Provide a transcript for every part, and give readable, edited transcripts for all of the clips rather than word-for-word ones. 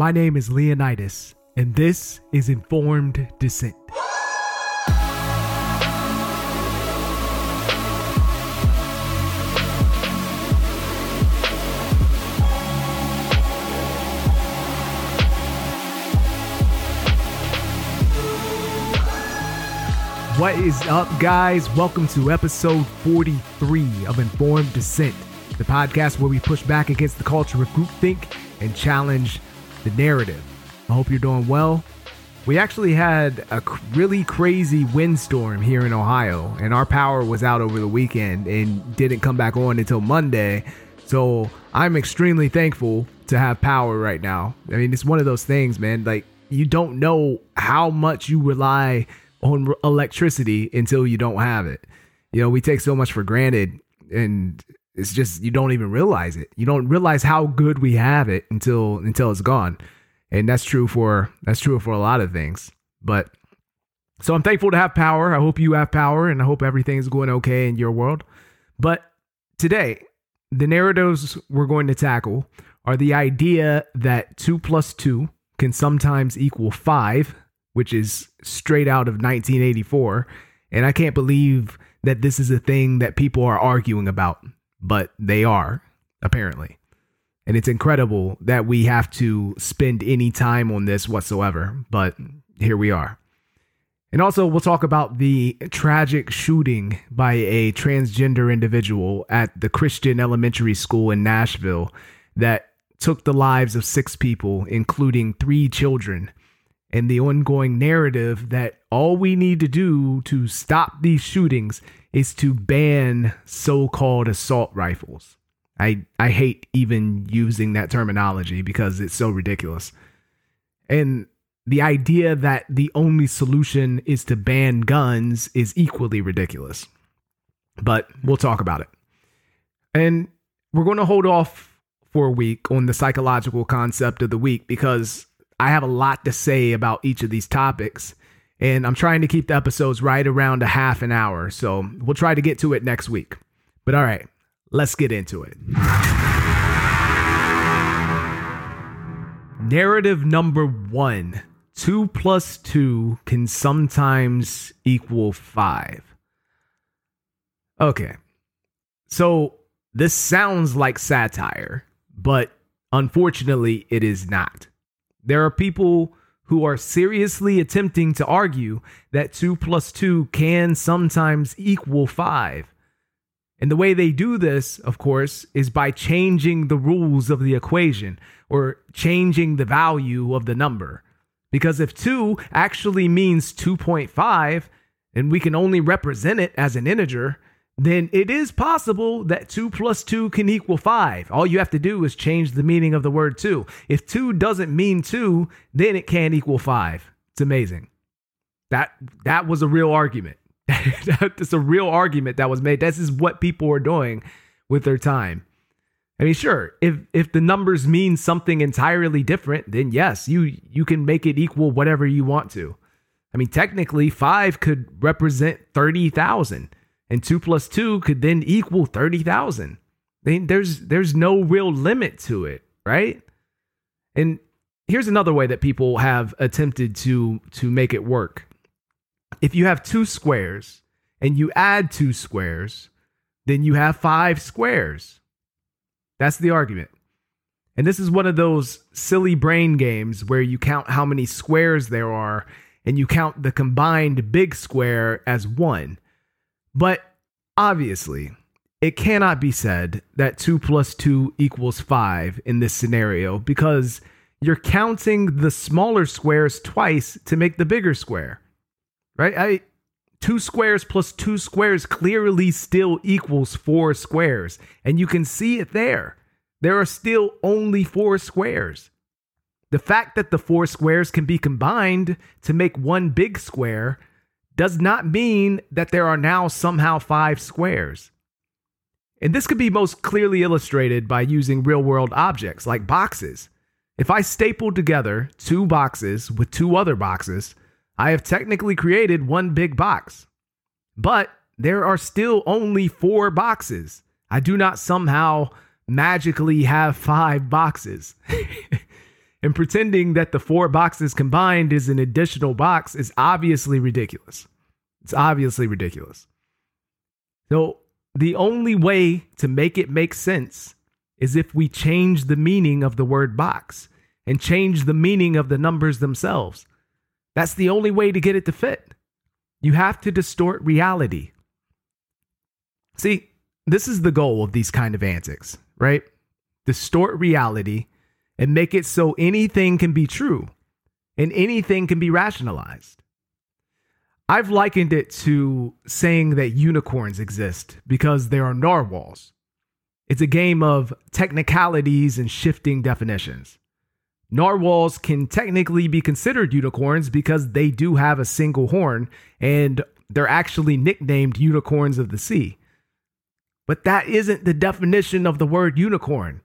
My name is Leonidas, and this is Informed Dissent. What is up, guys? Welcome to episode 43 of Informed Dissent, the podcast where we push back against the culture of groupthink and challenge the narrative. I hope you're doing well. We actually had a really crazy windstorm here in Ohio, and our power was out over the weekend and didn't come back on until Monday. So I'm extremely thankful to have power right now. I mean, it's one of those things, man. Like, you don't know how much you rely on electricity until you don't have it. You know, we take so much for granted, and it's just, you don't even realize it. You don't realize how good we have it until it's gone. And that's true for a lot of things. But so I'm thankful to have power. I hope you have power, and I hope everything's going okay in your world. But today, the narratives we're going to tackle are the idea that 2 plus 2 can sometimes equal 5, which is straight out of 1984. And I can't believe that this is a thing that people are arguing about, but they are, apparently. And it's incredible that we have to spend any time on this whatsoever, but here we are. And also, we'll talk about the tragic shooting by a transgender individual at the Christian elementary school in Nashville that took the lives of 6 people, including 3 children, and the ongoing narrative that all we need to do to stop these shootings is to ban so-called assault rifles. I hate even using that terminology because it's so ridiculous. And the idea that the only solution is to ban guns is equally ridiculous. But we'll talk about it. And we're going to hold off for a week on the psychological concept of the week because I have a lot to say about each of these topics, and I'm trying to keep the episodes right around a half an hour. So we'll try to get to it next week. But all right, let's get into it. Narrative number 1, 2 plus 2 can sometimes equal 5. Okay. So this sounds like satire, but unfortunately it is not. There are people who are seriously attempting to argue that 2 plus 2 can sometimes equal 5. And the way they do this, of course, is by changing the rules of the equation or changing the value of the number. Because if 2 actually means 2.5 and we can only represent it as an integer, then it is possible that 2 plus 2 can equal 5. All you have to do is change the meaning of the word 2. If 2 doesn't mean 2, then it can equal 5. It's amazing. That was a real argument. That's a real argument that was made. This is what people are doing with their time. I mean, sure, if the numbers mean something entirely different, then yes, you can make it equal whatever you want to. I mean, technically, 5 could represent 30,000. And 2 plus 2 could then equal 30,000. I mean, there's no real limit to it, right? And here's another way that people have attempted to make it work. If you have 2 squares and you add 2 squares, then you have 5 squares. That's the argument. And this is one of those silly brain games where you count how many squares there are and you count the combined big square as 1. But obviously, it cannot be said that 2 plus 2 equals 5 in this scenario because you're counting the smaller squares twice to make the bigger square, right? 2 squares plus 2 squares clearly still equals 4 squares, and you can see it there. There are still only 4 squares. The fact that the 4 squares can be combined to make 1 big square does not mean that there are now somehow 5 squares. And this could be most clearly illustrated by using real-world objects like boxes. If I stapled together 2 boxes with 2 other boxes, I have technically created 1 big box. But there are still only 4 boxes. I do not somehow magically have 5 boxes. and pretending that the four boxes combined is an additional box is obviously ridiculous. It's obviously ridiculous. So the only way to make it make sense is if we change the meaning of the word box and change the meaning of the numbers themselves. That's the only way to get it to fit. You have to distort reality. See, this is the goal of these kind of antics, right? Distort reality and make it so anything can be true and anything can be rationalized. I've likened it to saying that unicorns exist because there are narwhals. It's a game of technicalities and shifting definitions. Narwhals can technically be considered unicorns because they do have a single horn and they're actually nicknamed unicorns of the sea. But that isn't the definition of the word unicorn.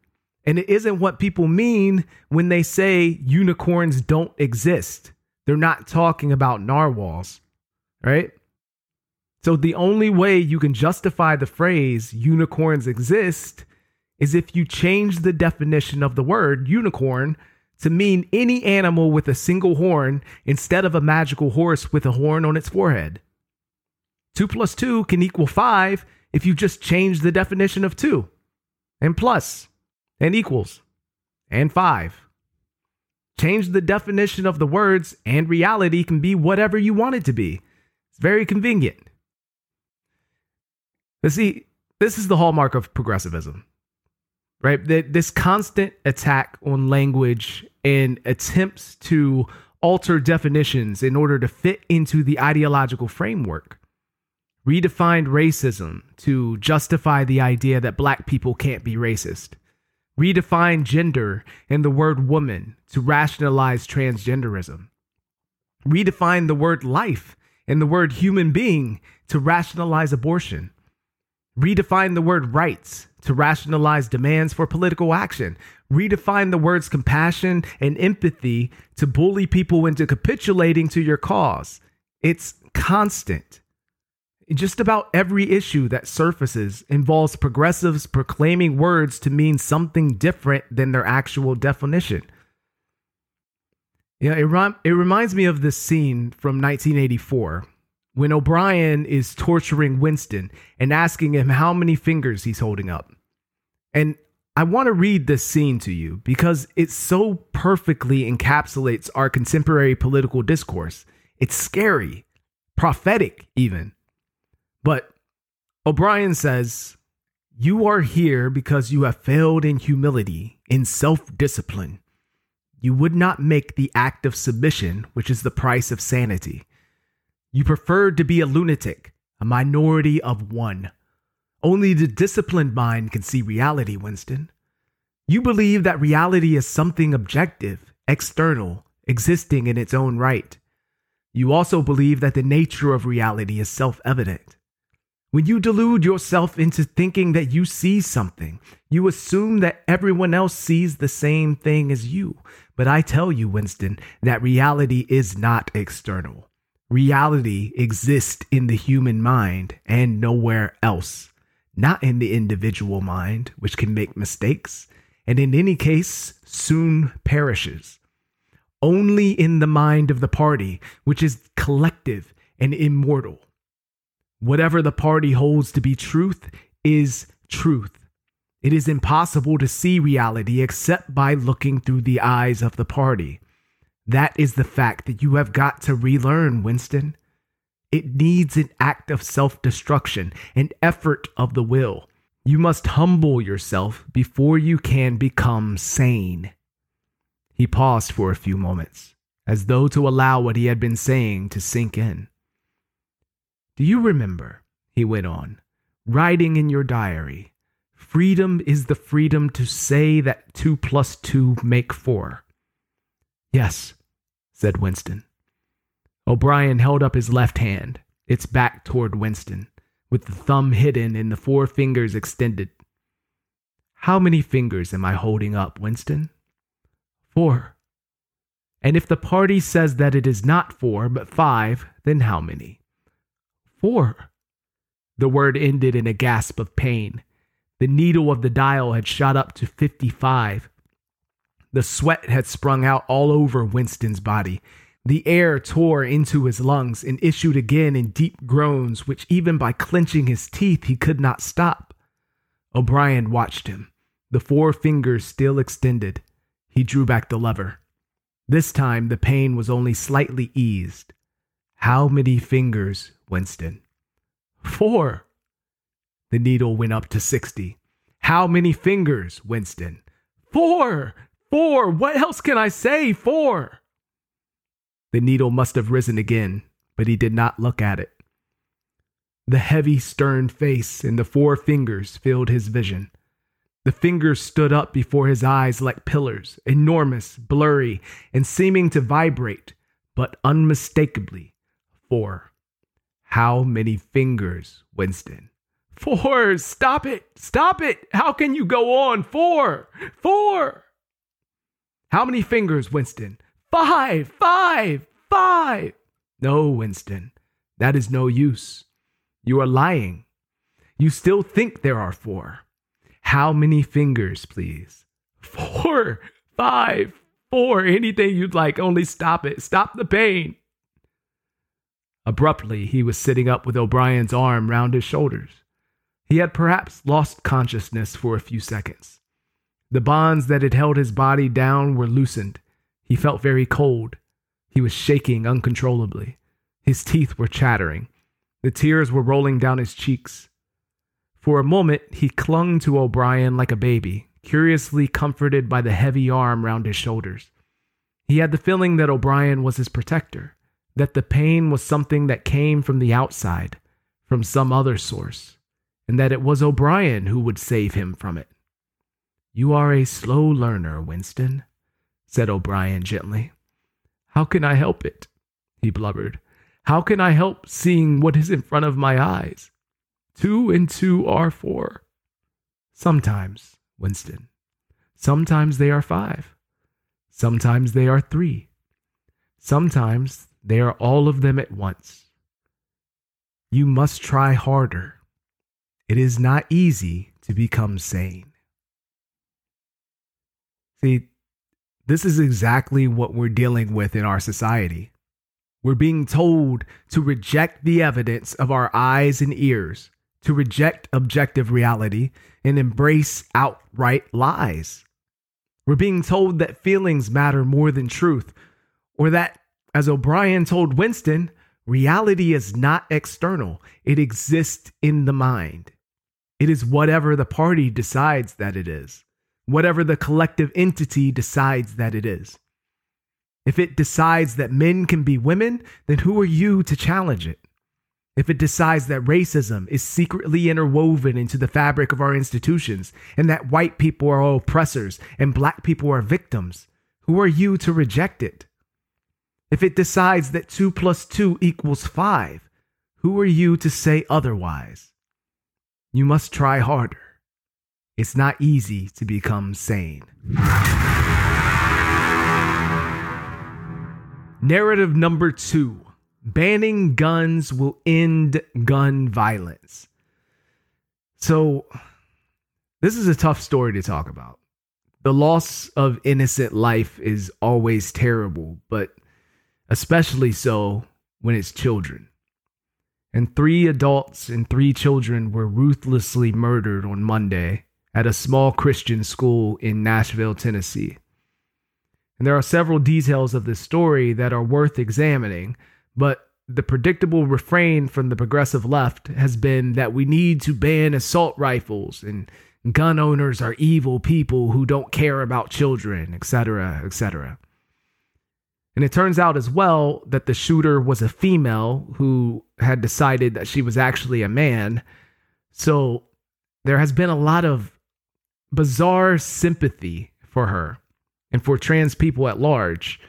And it isn't what people mean when they say unicorns don't exist. They're not talking about narwhals, right? So the only way you can justify the phrase unicorns exist is if you change the definition of the word unicorn to mean any animal with a single horn instead of a magical horse with a horn on its forehead. 2 + 2 = 5 if you just change the definition of 2 and plus and equals and 5. Change the definition of the words and reality can be whatever you want it to be. It's very convenient. But see, this is the hallmark of progressivism, right? This constant attack on language and attempts to alter definitions in order to fit into the ideological framework. Redefined racism to justify the idea that black people can't be racist. Redefine gender and the word woman to rationalize transgenderism. Redefine the word life and the word human being to rationalize abortion. Redefine the word rights to rationalize demands for political action. Redefine the words compassion and empathy to bully people into capitulating to your cause. It's constant. Just about every issue that surfaces involves progressives proclaiming words to mean something different than their actual definition. Yeah, it reminds me of this scene from 1984 when O'Brien is torturing Winston and asking him how many fingers he's holding up. And I want to read this scene to you because it so perfectly encapsulates our contemporary political discourse. It's scary, prophetic even. But O'Brien says, "You are here because you have failed in humility, in self-discipline. You would not make the act of submission, which is the price of sanity. You preferred to be a lunatic, a minority of one. Only the disciplined mind can see reality, Winston. You believe that reality is something objective, external, existing in its own right. You also believe that the nature of reality is self-evident. When you delude yourself into thinking that you see something, you assume that everyone else sees the same thing as you. But I tell you, Winston, that reality is not external. Reality exists in the human mind and nowhere else, not in the individual mind, which can make mistakes, and in any case, soon perishes. Only in the mind of the party, which is collective and immortal. Whatever the party holds to be truth is truth. It is impossible to see reality except by looking through the eyes of the party. That is the fact that you have got to relearn, Winston. It needs an act of self-destruction, an effort of the will. You must humble yourself before you can become sane." He paused for a few moments, as though to allow what he had been saying to sink in. "Do you remember," he went on, "writing in your diary, 'Freedom is the freedom to say that 2 + 2 make 4. "Yes," said Winston. O'Brien held up his left hand, its back toward Winston, with the thumb hidden and the 4 fingers extended. "How many fingers am I holding up, Winston?" "4. "And if the party says that it is not 4, but 5, then how many?" "4. The word ended in a gasp of pain. The needle of the dial had shot up to 55. The sweat had sprung out all over Winston's body. The air tore into his lungs and issued again in deep groans, which even by clenching his teeth, he could not stop. O'Brien watched him, the four fingers still extended. He drew back the lever. This time, the pain was only slightly eased. How many fingers, Winston? 4. The needle went up to 60. How many fingers, Winston? 4. What else can I say? 4. The needle must have risen again, but he did not look at it. The heavy, stern face and the four fingers filled his vision. The fingers stood up before his eyes like pillars, enormous, blurry, and seeming to vibrate, but unmistakably 4. How many fingers, Winston? 4! Stop it! How can you go on? 4! How many fingers, Winston? 5! No, Winston, that is no use. You are lying. You still think there are 4. How many fingers, please? 4, 5, 4, anything you'd like, only stop it. Stop the pain. Abruptly, he was sitting up with O'Brien's arm round his shoulders. He had perhaps lost consciousness for a few seconds. The bonds that had held his body down were loosened. He felt very cold. He was shaking uncontrollably. His teeth were chattering. The tears were rolling down his cheeks. For a moment, he clung to O'Brien like a baby, curiously comforted by the heavy arm round his shoulders. He had the feeling that O'Brien was his protector, that the pain was something that came from the outside, from some other source, and that it was O'Brien who would save him from it. "You are a slow learner, Winston," said O'Brien gently. "How can I help it?" he blubbered. "How can I help seeing what is in front of my eyes? 2 and 2 are 4. Sometimes, Winston. Sometimes they are 5. Sometimes they are 3. Sometimes they are all of them at once. You must try harder. It is not easy to become sane." See, this is exactly what we're dealing with in our society. We're being told to reject the evidence of our eyes and ears, to reject objective reality and embrace outright lies. We're being told that feelings matter more than truth, or that, as O'Brien told Winston, reality is not external. It exists in the mind. It is whatever the party decides that it is. Whatever the collective entity decides that it is. If it decides that men can be women, then who are you to challenge it? If it decides that racism is secretly interwoven into the fabric of our institutions and that white people are oppressors and black people are victims, who are you to reject it? If it decides that 2 plus 2 equals 5, who are you to say otherwise? You must try harder. It's not easy to become sane. Narrative number 2, banning guns will end gun violence. So this is a tough story to talk about. The loss of innocent life is always terrible, but especially so when it's children. And 3 adults and 3 children were ruthlessly murdered on Monday at a small Christian school in Nashville, Tennessee. And there are several details of this story that are worth examining, but the predictable refrain from the progressive left has been that we need to ban assault rifles and gun owners are evil people who don't care about children, etc., etc. And it turns out as well that the shooter was a female who had decided that she was actually a man. So there has been a lot of bizarre sympathy for her and for trans people at large,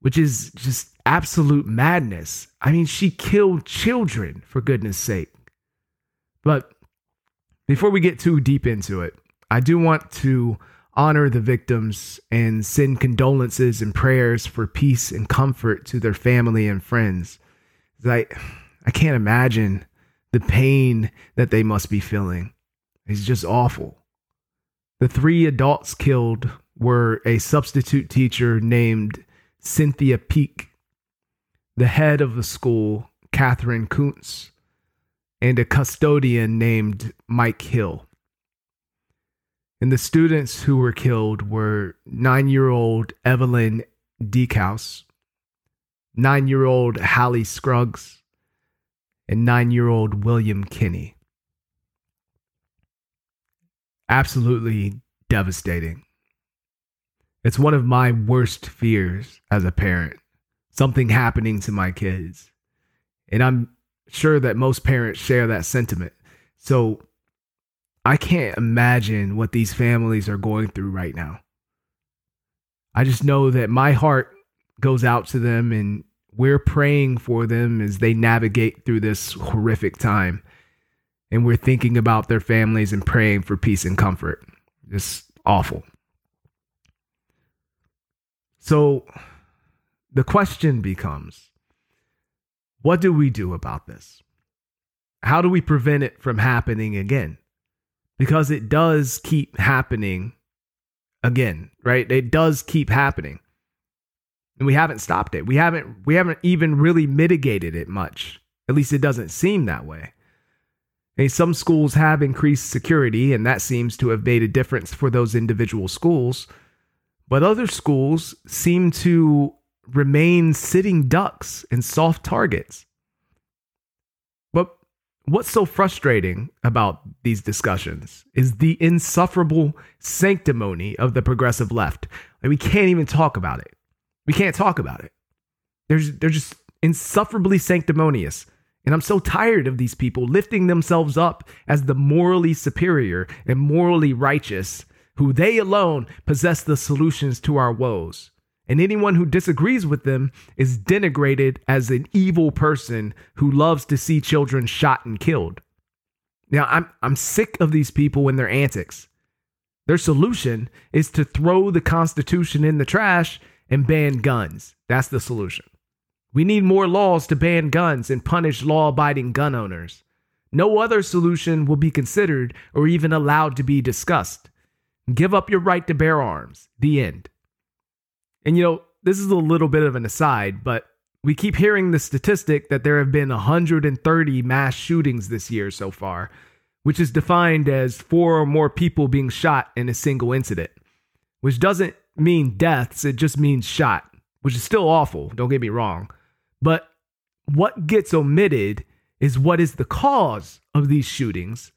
which is just absolute madness. I mean, she killed children, for goodness sake. But before we get too deep into it, I do want to honor the victims and send condolences and prayers for peace and comfort to their family and friends. I can't imagine the pain that they must be feeling. It's just awful. The 3 adults killed were a substitute teacher named Cynthia Peake, the head of the school, Catherine Kuntz, and a custodian named Mike Hill. And the students who were killed were 9-year-old Evelyn Deakhouse, 9-year-old Hallie Scruggs, and 9-year-old William Kinney. Absolutely devastating. It's one of my worst fears as a parent, something happening to my kids. And I'm sure that most parents share that sentiment. So I can't imagine what these families are going through right now. I just know that my heart goes out to them, and we're praying for them as they navigate through this horrific time. And we're thinking about their families and praying for peace and comfort. It's awful. So the question becomes, what do we do about this? How do we prevent it from happening again? Because it does keep happening again, right? It does keep happening. And we haven't stopped it. We haven't even really mitigated it much. At least it doesn't seem that way. And some schools have increased security, and that seems to have made a difference for those individual schools. But other schools seem to remain sitting ducks and soft targets. But what's so frustrating about these discussions is the insufferable sanctimony of the progressive left. Like, we can't even talk about it. We can't talk about it. They're just insufferably sanctimonious. And I'm so tired of these people lifting themselves up as the morally superior and morally righteous, who they alone possess the solutions to our woes. And anyone who disagrees with them is denigrated as an evil person who loves to see children shot and killed. Now, I'm sick of these people and their antics. Their solution is to throw the Constitution in the trash and ban guns. That's the solution. We need more laws to ban guns and punish law-abiding gun owners. No other solution will be considered or even allowed to be discussed. Give up your right to bear arms. The end. And you know, this is a little bit of an aside, but we keep hearing the statistic that there have been 130 mass shootings this year so far, which is defined as 4 or more people being shot in a single incident, which doesn't mean deaths, it just means shot, which is still awful, don't get me wrong. But what gets omitted is what is the cause of these shootings,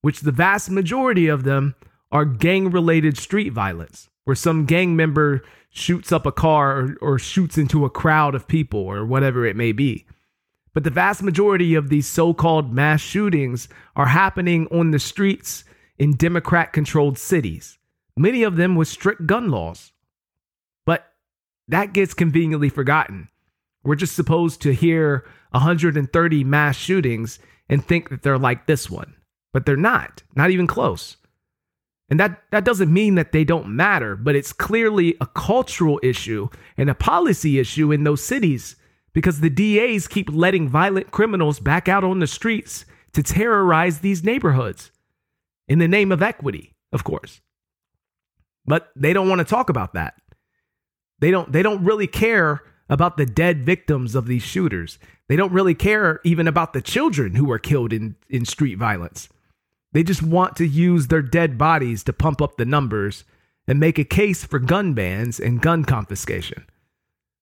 which the vast majority of them are gang-related street violence, where some gang member shoots up a car or shoots into a crowd of people or whatever it may be. But the vast majority of these so-called mass shootings are happening on the streets in Democrat-controlled cities, many of them with strict gun laws. But that gets conveniently forgotten. We're just supposed to hear 130 mass shootings and think that they're like this one, but they're not even close. And that doesn't mean that they don't matter, but it's clearly a cultural issue and a policy issue in those cities because the DAs keep letting violent criminals back out on the streets to terrorize these neighborhoods in the name of equity, of course. But they don't want to talk about that. They don't really care about the dead victims of these shooters. They don't really care even about the children who are killed in street violence. They just want to use their dead bodies to pump up the numbers and make a case for gun bans and gun confiscation,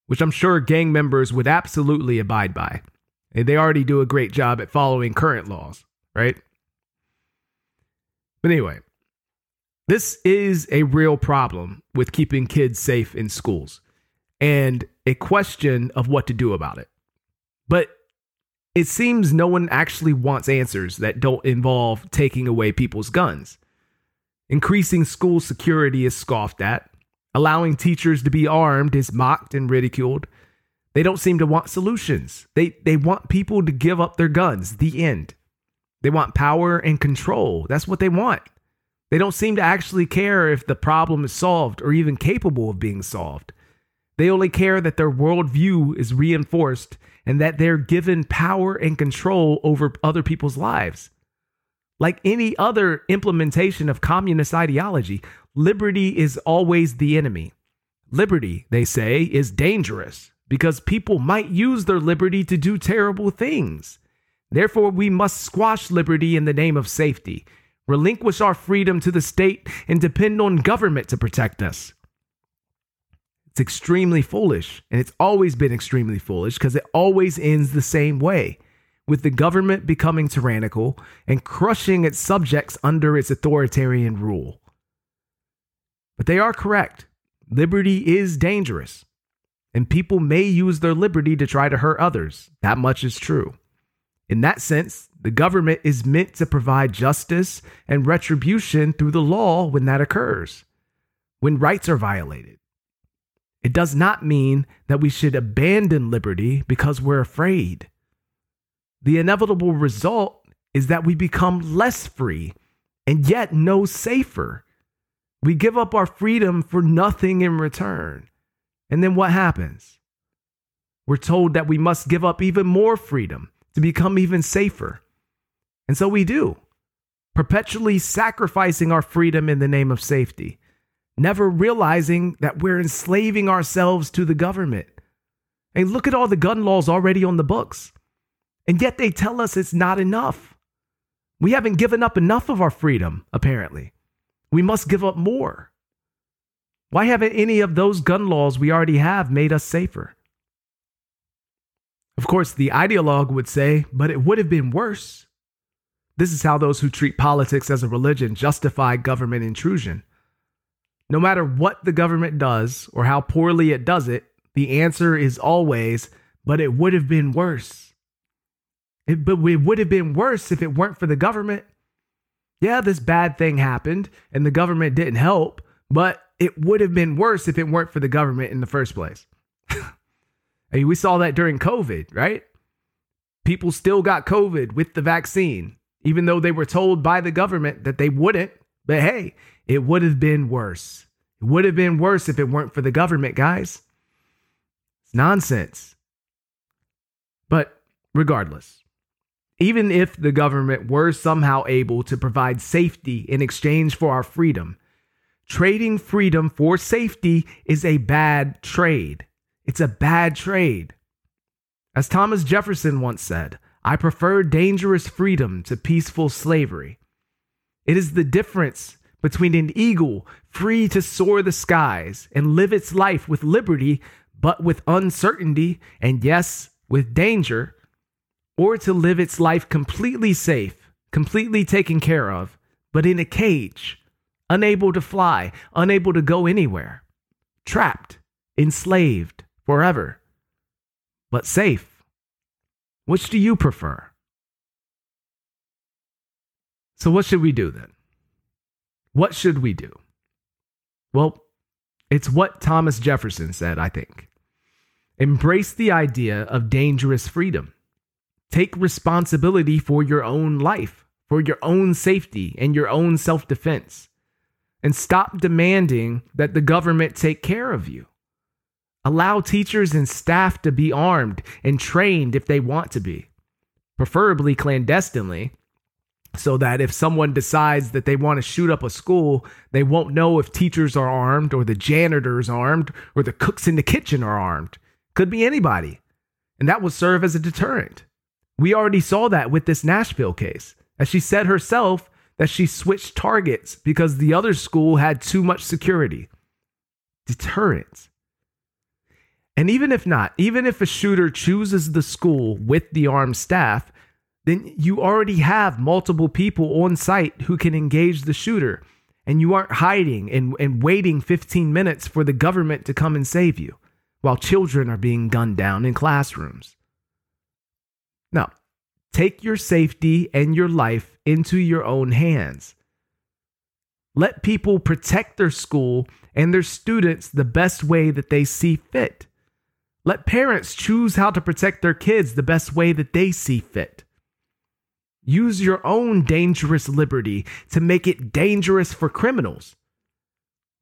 which I'm sure gang members would absolutely abide by. And they already do a great job at following current laws, right? But anyway, this is a real problem with keeping kids safe in schools and a question of what to do about it. But it seems no one actually wants answers that don't involve taking away people's guns. Increasing school security is scoffed at. Allowing teachers to be armed is mocked and ridiculed. They don't seem to want solutions. They want people to give up their guns. The end. They want power and control. That's what they want. They don't seem to actually care if the problem is solved or even capable of being solved. They only care that their worldview is reinforced and that they're given power and control over other people's lives. Like any other implementation of communist ideology, liberty is always the enemy. Liberty, they say, is dangerous because people might use their liberty to do terrible things. Therefore, we must squash liberty in the name of safety, relinquish our freedom to the state, and depend on government to protect us. It's extremely foolish, and it's always been extremely foolish because it always ends the same way, with the government becoming tyrannical and crushing its subjects under its authoritarian rule. But they are correct. Liberty is dangerous, and people may use their liberty to try to hurt others. That much is true. In that sense, the government is meant to provide justice and retribution through the law when that occurs, when rights are violated. It does not mean that we should abandon liberty because we're afraid. The inevitable result is that we become less free and yet no safer. We give up our freedom for nothing in return. And then what happens? We're told that we must give up even more freedom to become even safer. And so we do, perpetually sacrificing our freedom in the name of safety, never realizing that we're enslaving ourselves to the government. And look at all the gun laws already on the books. And yet they tell us it's not enough. We haven't given up enough of our freedom, apparently. We must give up more. Why haven't any of those gun laws we already have made us safer? Of course, the ideologue would say, but it would have been worse. This is how those who treat politics as a religion justify government intrusion. No matter what the government does or how poorly it does it, the answer is always, but it would have been worse. But it would have been worse if it weren't for the government. Yeah, this bad thing happened and the government didn't help, but it would have been worse if it weren't for the government in the first place. I mean, we saw that during COVID, right? People still got COVID with the vaccine, even though they were told by the government that they wouldn't. But hey, it would have been worse. It would have been worse if it weren't for the government, guys. It's nonsense. But regardless, even if the government were somehow able to provide safety in exchange for our freedom, trading freedom for safety is a bad trade. It's a bad trade. As Thomas Jefferson once said, I prefer dangerous freedom to peaceful slavery. It is the difference between an eagle free to soar the skies and live its life with liberty, but with uncertainty and, yes, with danger, or to live its life completely safe, completely taken care of, but in a cage, unable to fly, unable to go anywhere, trapped, enslaved forever, but safe. Which do you prefer? So what should we do then? What should we do? Well, it's what Thomas Jefferson said, I think. Embrace the idea of dangerous freedom. Take responsibility for your own life, for your own safety, and your own self-defense. And stop demanding that the government take care of you. Allow teachers and staff to be armed and trained if they want to be, preferably clandestinely, so that if someone decides that they want to shoot up a school, they won't know if teachers are armed or the janitor's armed or the cooks in the kitchen are armed. Could be anybody. And that will serve as a deterrent. We already saw that with this Nashville case, as she said herself that she switched targets because the other school had too much security. Deterrence. And even if not, even if a shooter chooses the school with the armed staff, then you already have multiple people on site who can engage the shooter, and you aren't hiding and waiting 15 minutes for the government to come and save you while children are being gunned down in classrooms. Now, take your safety and your life into your own hands. Let people protect their school and their students the best way that they see fit. Let parents choose how to protect their kids the best way that they see fit. Use your own dangerous liberty to make it dangerous for criminals.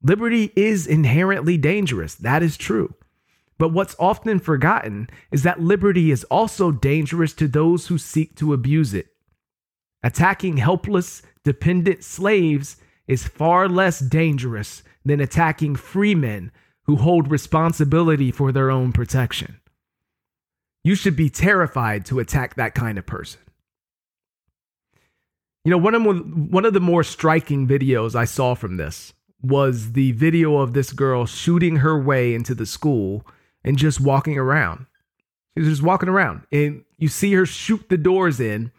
Liberty is inherently dangerous. That is true. But what's often forgotten is that liberty is also dangerous to those who seek to abuse it. Attacking helpless, dependent slaves is far less dangerous than attacking free men who hold responsibility for their own protection. You should be terrified to attack that kind of person. You know, one of the more striking videos I saw from this was the video of this girl shooting her way into the school and just walking around. She was just walking around, and you see her shoot the doors in,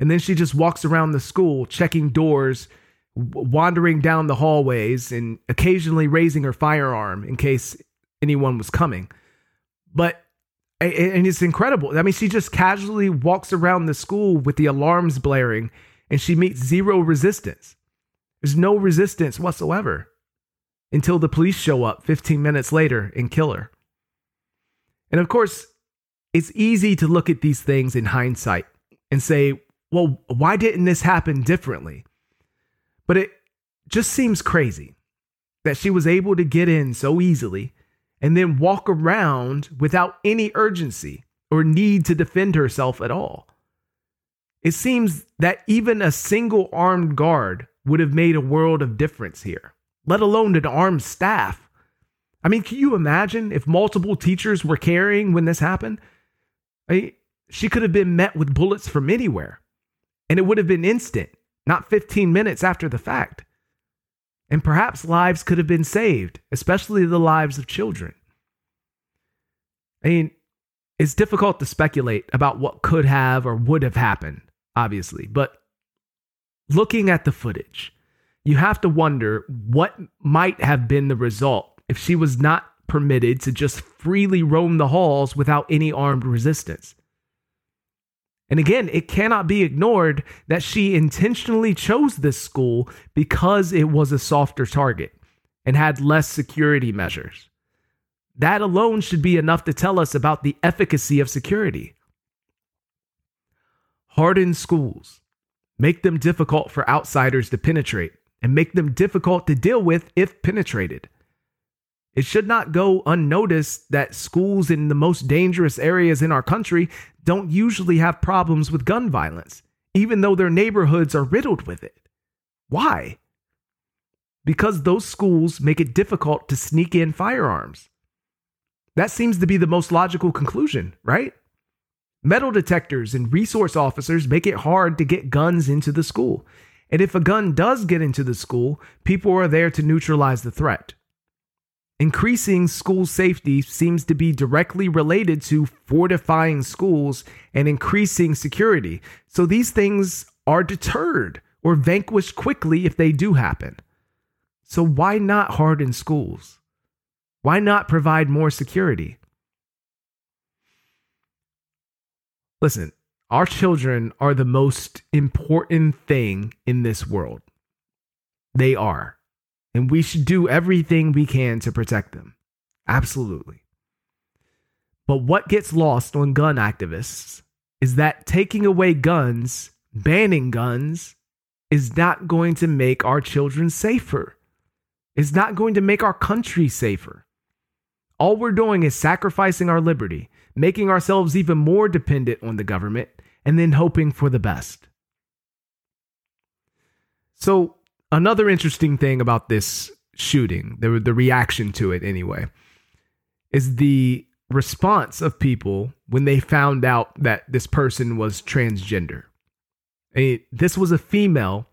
and then she just walks around the school, checking doors, wandering down the hallways, and occasionally raising her firearm in case anyone was coming. And it's incredible. I mean, she just casually walks around the school with the alarms blaring, and she meets zero resistance. There's no resistance whatsoever until the police show up 15 minutes later and kill her. And of course, it's easy to look at these things in hindsight and say, well, why didn't this happen differently? But it just seems crazy that she was able to get in so easily and then walk around without any urgency or need to defend herself at all. It seems that even a single armed guard would have made a world of difference here, let alone an armed staff. I mean, can you imagine if multiple teachers were carrying when this happened? I mean, she could have been met with bullets from anywhere, and it would have been instant, not 15 minutes after the fact. And perhaps lives could have been saved, especially the lives of children. I mean, it's difficult to speculate about what could have or would have happened, obviously, but looking at the footage, you have to wonder what might have been the result if she was not permitted to just freely roam the halls without any armed resistance. And again, it cannot be ignored that she intentionally chose this school because it was a softer target and had less security measures. That alone should be enough to tell us about the efficacy of security. Harden schools. Make them difficult for outsiders to penetrate, and make them difficult to deal with if penetrated. It should not go unnoticed that schools in the most dangerous areas in our country don't usually have problems with gun violence, even though their neighborhoods are riddled with it. Why? Because those schools make it difficult to sneak in firearms. That seems to be the most logical conclusion, right? Metal detectors and resource officers make it hard to get guns into the school. And if a gun does get into the school, people are there to neutralize the threat. Increasing school safety seems to be directly related to fortifying schools and increasing security, so these things are deterred or vanquished quickly if they do happen. So why not harden schools? Why not provide more security? Listen, our children are the most important thing in this world. They are. And we should do everything we can to protect them. Absolutely. But what gets lost on gun activists is that taking away guns, banning guns, is not going to make our children safer. It's not going to make our country safer. All we're doing is sacrificing our liberty, making ourselves even more dependent on the government, and then hoping for the best. So, another interesting thing about this shooting, the reaction to it anyway, is the response of people when they found out that this person was transgender. This was a female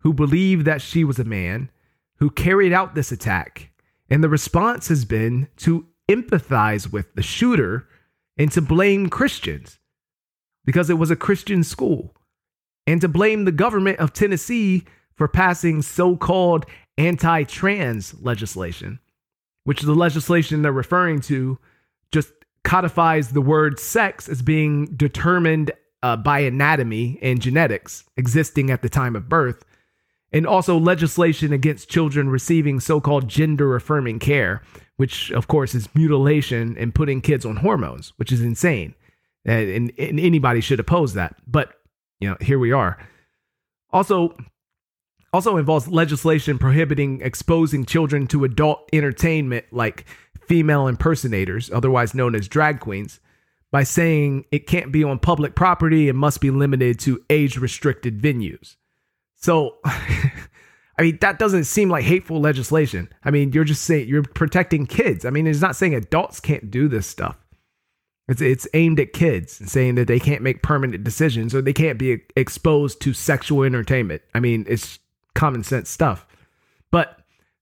who believed that she was a man who carried out this attack. And the response has been to empathize with the shooter and to blame Christians because it was a Christian school, and to blame the government of Tennessee for passing so-called anti-trans legislation, which the legislation they're referring to just codifies the word sex as being determined by anatomy and genetics existing at the time of birth, and also legislation against children receiving so-called gender-affirming care, which, of course, is mutilation and putting kids on hormones, which is insane. And anybody should oppose that. But, you know, here we are. Also involves legislation prohibiting exposing children to adult entertainment like female impersonators, otherwise known as drag queens, by saying it can't be on public property and must be limited to age-restricted venues. So, I mean, that doesn't seem like hateful legislation. I mean, you're just saying you're protecting kids. I mean, it's not saying adults can't do this stuff. It's aimed at kids and saying that they can't make permanent decisions or they can't be exposed to sexual entertainment. I mean, it's common sense stuff. But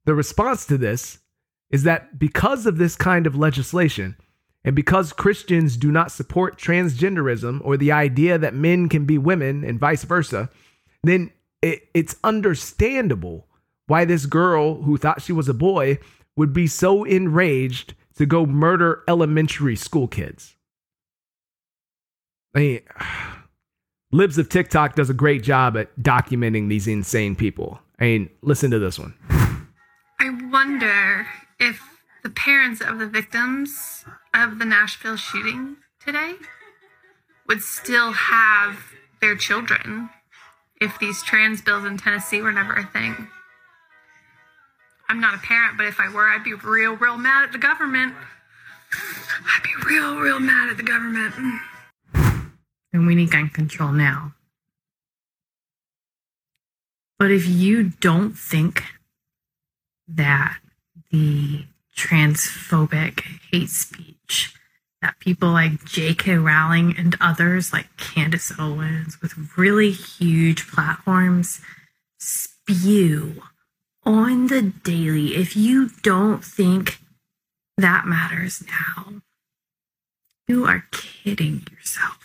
the response to this is that because of this kind of legislation and because Christians do not support transgenderism or the idea that men can be women and vice versa, then it's understandable why this girl who thought she was a boy would be so enraged to go murder elementary school kids. I mean, Libs of TikTok does a great job at documenting these insane people. I mean, listen to this one. I wonder if the parents of the victims of the Nashville shooting today would still have their children if these trans bills in Tennessee were never a thing. I'm not a parent, but if I were, I'd be real, real mad at the government. I'd be real, real mad at the government. And we need gun control now. But if you don't think that the transphobic hate speech that people like J.K. Rowling and others like Candace Owens with really huge platforms spew on the daily, if you don't think that matters now, you are kidding yourself.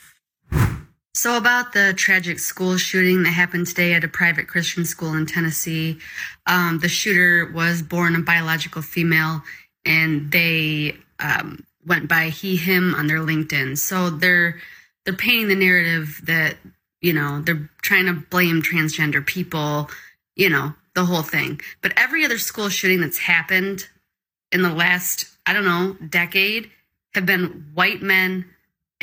So about the tragic school shooting that happened today at a private Christian school in Tennessee, the shooter was born a biological female, and they went by he, him on their LinkedIn. So they're painting the narrative that, you know, they're trying to blame transgender people, you know, the whole thing. But every other school shooting that's happened in the last, I don't know, decade have been white men,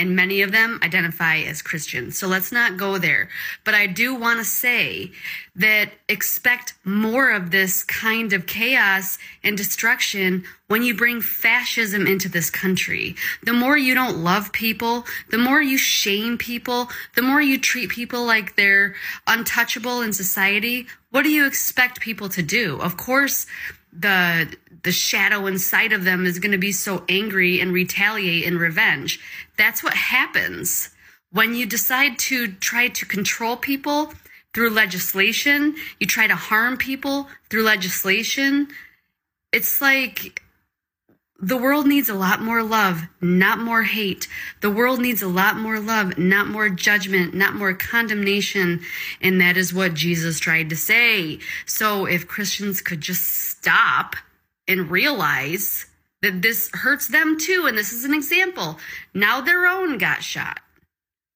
and many of them identify as Christian. So let's not go there. But I do want to say that expect more of this kind of chaos and destruction when you bring fascism into this country. The more you don't love people, the more you shame people, the more you treat people like they're untouchable in society, what do you expect people to do? Of course, the shadow inside of them is going to be so angry and retaliate and revenge. That's what happens when you decide to try to control people through legislation. You try to harm people through legislation. It's like the world needs a lot more love, not more hate. The world needs a lot more love, not more judgment, not more condemnation. And that is what Jesus tried to say. So if Christians could just stop and realize that this hurts them too, and this is an example. Now their own got shot.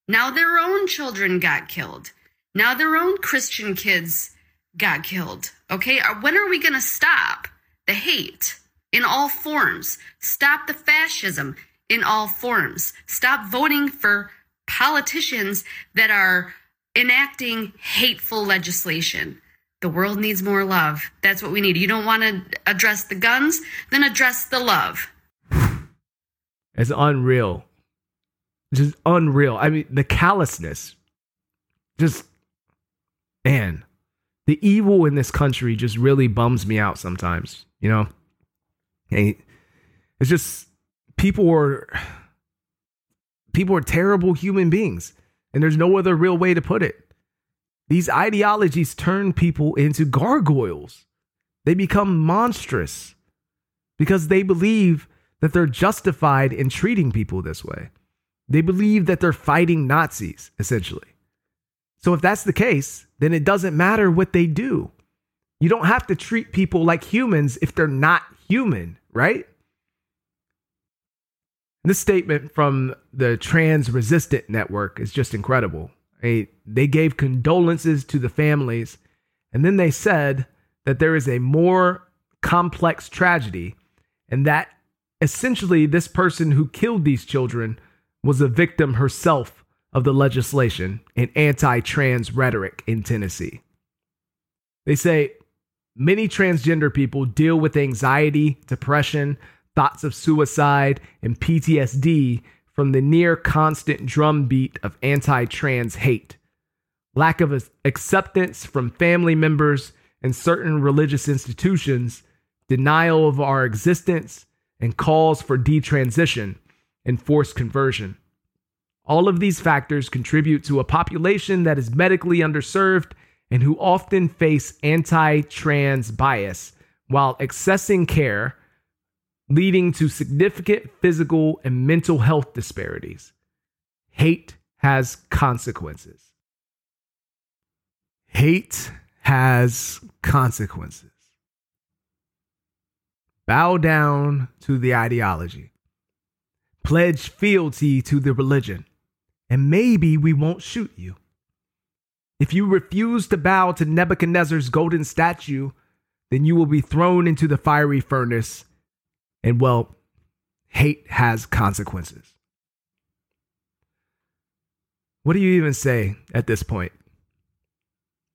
Now their own children got killed. Now their own Christian kids got killed. Okay, when are we going to stop the hate? In all forms. Stop the fascism in all forms. Stop voting for politicians that are enacting hateful legislation. The world needs more love. That's what we need. You don't want to address the guns? Then address the love. It's unreal. Just unreal. I mean, the callousness. Just, man, the evil in this country just really bums me out sometimes, you know? It's just people are terrible human beings, and there's no other real way to put it. These ideologies turn people into gargoyles. They become monstrous because they believe that they're justified in treating people this way. They believe that they're fighting Nazis, essentially. So if that's the case, then it doesn't matter what they do. You don't have to treat people like humans if they're not human, right? This statement from the Trans Resistant Network is just incredible. They gave condolences to the families, and then they said that there is a more complex tragedy, and that essentially this person who killed these children was a victim herself of the legislation and anti-trans rhetoric in Tennessee. They say, many transgender people deal with anxiety, depression, thoughts of suicide, and PTSD from the near constant drumbeat of anti-trans hate, lack of acceptance from family members and certain religious institutions, denial of our existence, and calls for detransition and forced conversion. All of these factors contribute to a population that is medically underserved and who often face anti-trans bias while accessing care, leading to significant physical and mental health disparities. Hate has consequences. Hate has consequences. Bow down to the ideology. Pledge fealty to the religion. And maybe we won't shoot you. If you refuse to bow to Nebuchadnezzar's golden statue, then you will be thrown into the fiery furnace. And well, hate has consequences. What do you even say at this point?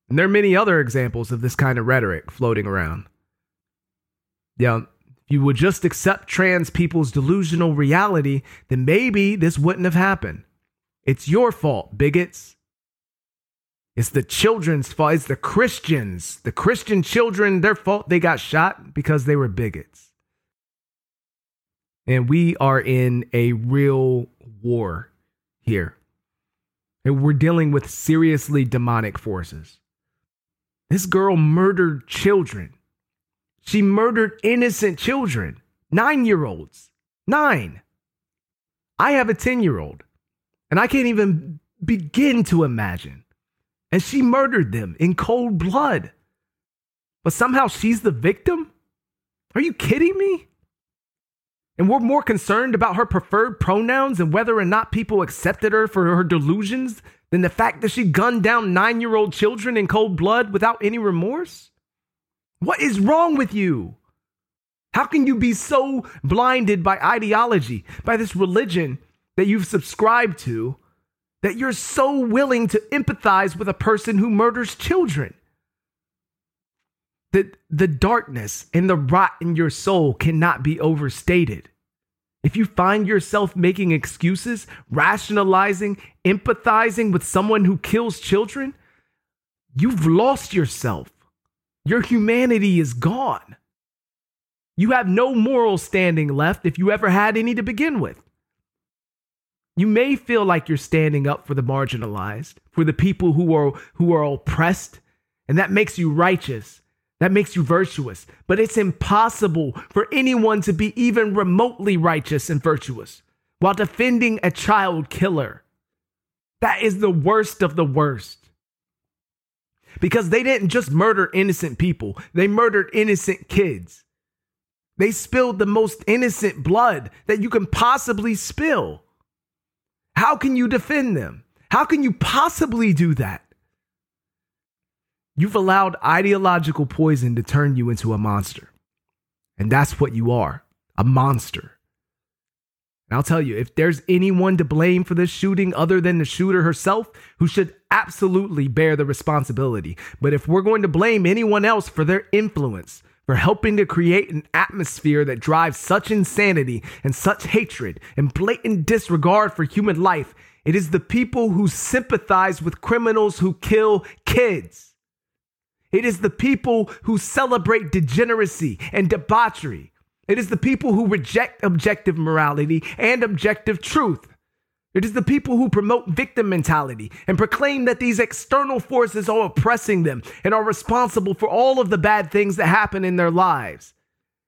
And there are many other examples of this kind of rhetoric floating around. Yeah, if you would just accept trans people's delusional reality, then maybe this wouldn't have happened. It's your fault, bigots. It's the children's fault. It's the Christians. The Christian children, their fault they got shot because they were bigots. And we are in a real war here. And we're dealing with seriously demonic forces. This girl murdered children. She murdered innocent children, 9-year-olds, 9. I have a 10-year-old, and I can't even begin to imagine. And she murdered them in cold blood. But somehow she's the victim? Are you kidding me? And we're more concerned about her preferred pronouns and whether or not people accepted her for her delusions than the fact that she gunned down 9-year-old children in cold blood without any remorse? What is wrong with you? How can you be so blinded by ideology, by this religion that you've subscribed to, that you're so willing to empathize with a person who murders children? The darkness and the rot in your soul cannot be overstated. If you find yourself making excuses, rationalizing, empathizing with someone who kills children, you've lost yourself. Your humanity is gone. You have no moral standing left if you ever had any to begin with. You may feel like you're standing up for the marginalized, for the people who are oppressed, and that makes you righteous. That makes you virtuous, but it's impossible for anyone to be even remotely righteous and virtuous while defending a child killer. That is the worst of the worst. Because they didn't just murder innocent people. They murdered innocent kids. They spilled the most innocent blood that you can possibly spill. How can you defend them? How can you possibly do that? You've allowed ideological poison to turn you into a monster. And that's what you are, a monster. And I'll tell you, if there's anyone to blame for this shooting other than the shooter herself, who should absolutely bear the responsibility. But if we're going to blame anyone else for their influence, for helping to create an atmosphere that drives such insanity and such hatred and blatant disregard for human life, it is the people who sympathize with criminals who kill kids. It is the people who celebrate degeneracy and debauchery. It is the people who reject objective morality and objective truth. It is the people who promote victim mentality and proclaim that these external forces are oppressing them and are responsible for all of the bad things that happen in their lives.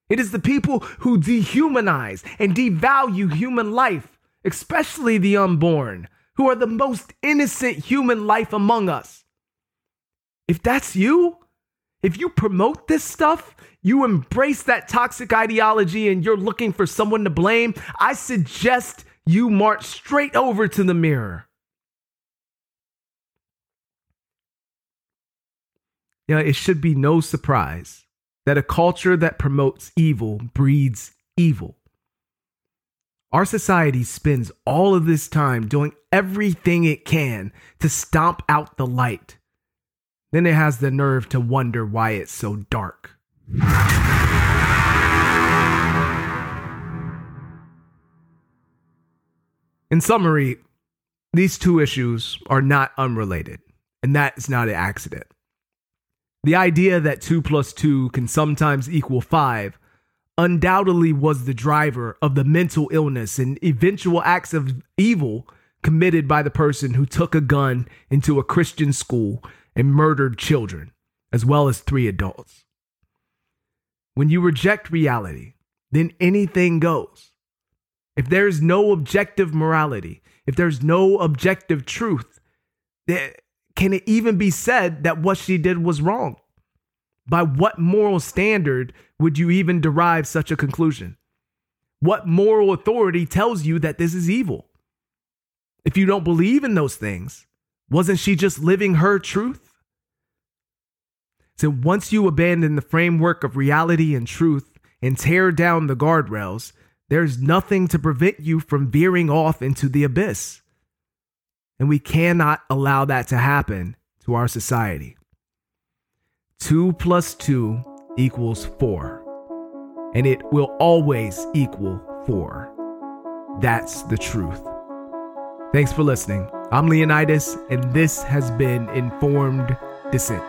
It is the people who dehumanize and devalue human life, especially the unborn, who are the most innocent human life among us. If that's you, if you promote this stuff, you embrace that toxic ideology and you're looking for someone to blame, I suggest you march straight over to the mirror. You know, it should be no surprise that a culture that promotes evil breeds evil. Our society spends all of this time doing everything it can to stomp out the light. Then it has the nerve to wonder why it's so dark. In summary, these two issues are not unrelated, and that is not an accident. The idea that 2 plus 2 can sometimes equal 5 undoubtedly was the driver of the mental illness and eventual acts of evil committed by the person who took a gun into a Christian school and murdered children, as well as 3 adults. When you reject reality, then anything goes. If there's no objective morality, if there's no objective truth, can it even be said that what she did was wrong? By what moral standard would you even derive such a conclusion? What moral authority tells you that this is evil? If you don't believe in those things, wasn't she just living her truth? So once you abandon the framework of reality and truth and tear down the guardrails, there's nothing to prevent you from veering off into the abyss. And we cannot allow that to happen to our society. 2 plus 2 equals 4. And it will always equal 4. That's the truth. Thanks for listening. I'm Leonidas, and this has been Informed Dissent.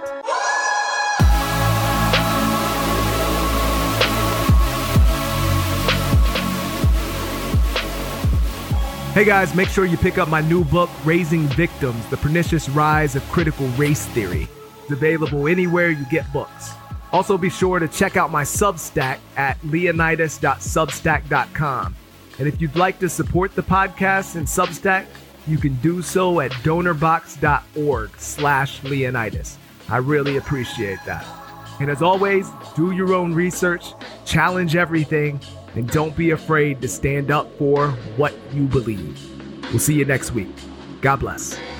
Hey guys, make sure you pick up my new book, Raising Victims: The Pernicious Rise of Critical Race Theory. It's available anywhere you get books. Also, be sure to check out my Substack at leonidas.substack.com. And if you'd like to support the podcast and Substack, you can do so at donorbox.org/Leonidas. I really appreciate that. And as always, do your own research, challenge everything, and don't be afraid to stand up for what you believe. We'll see you next week. God bless.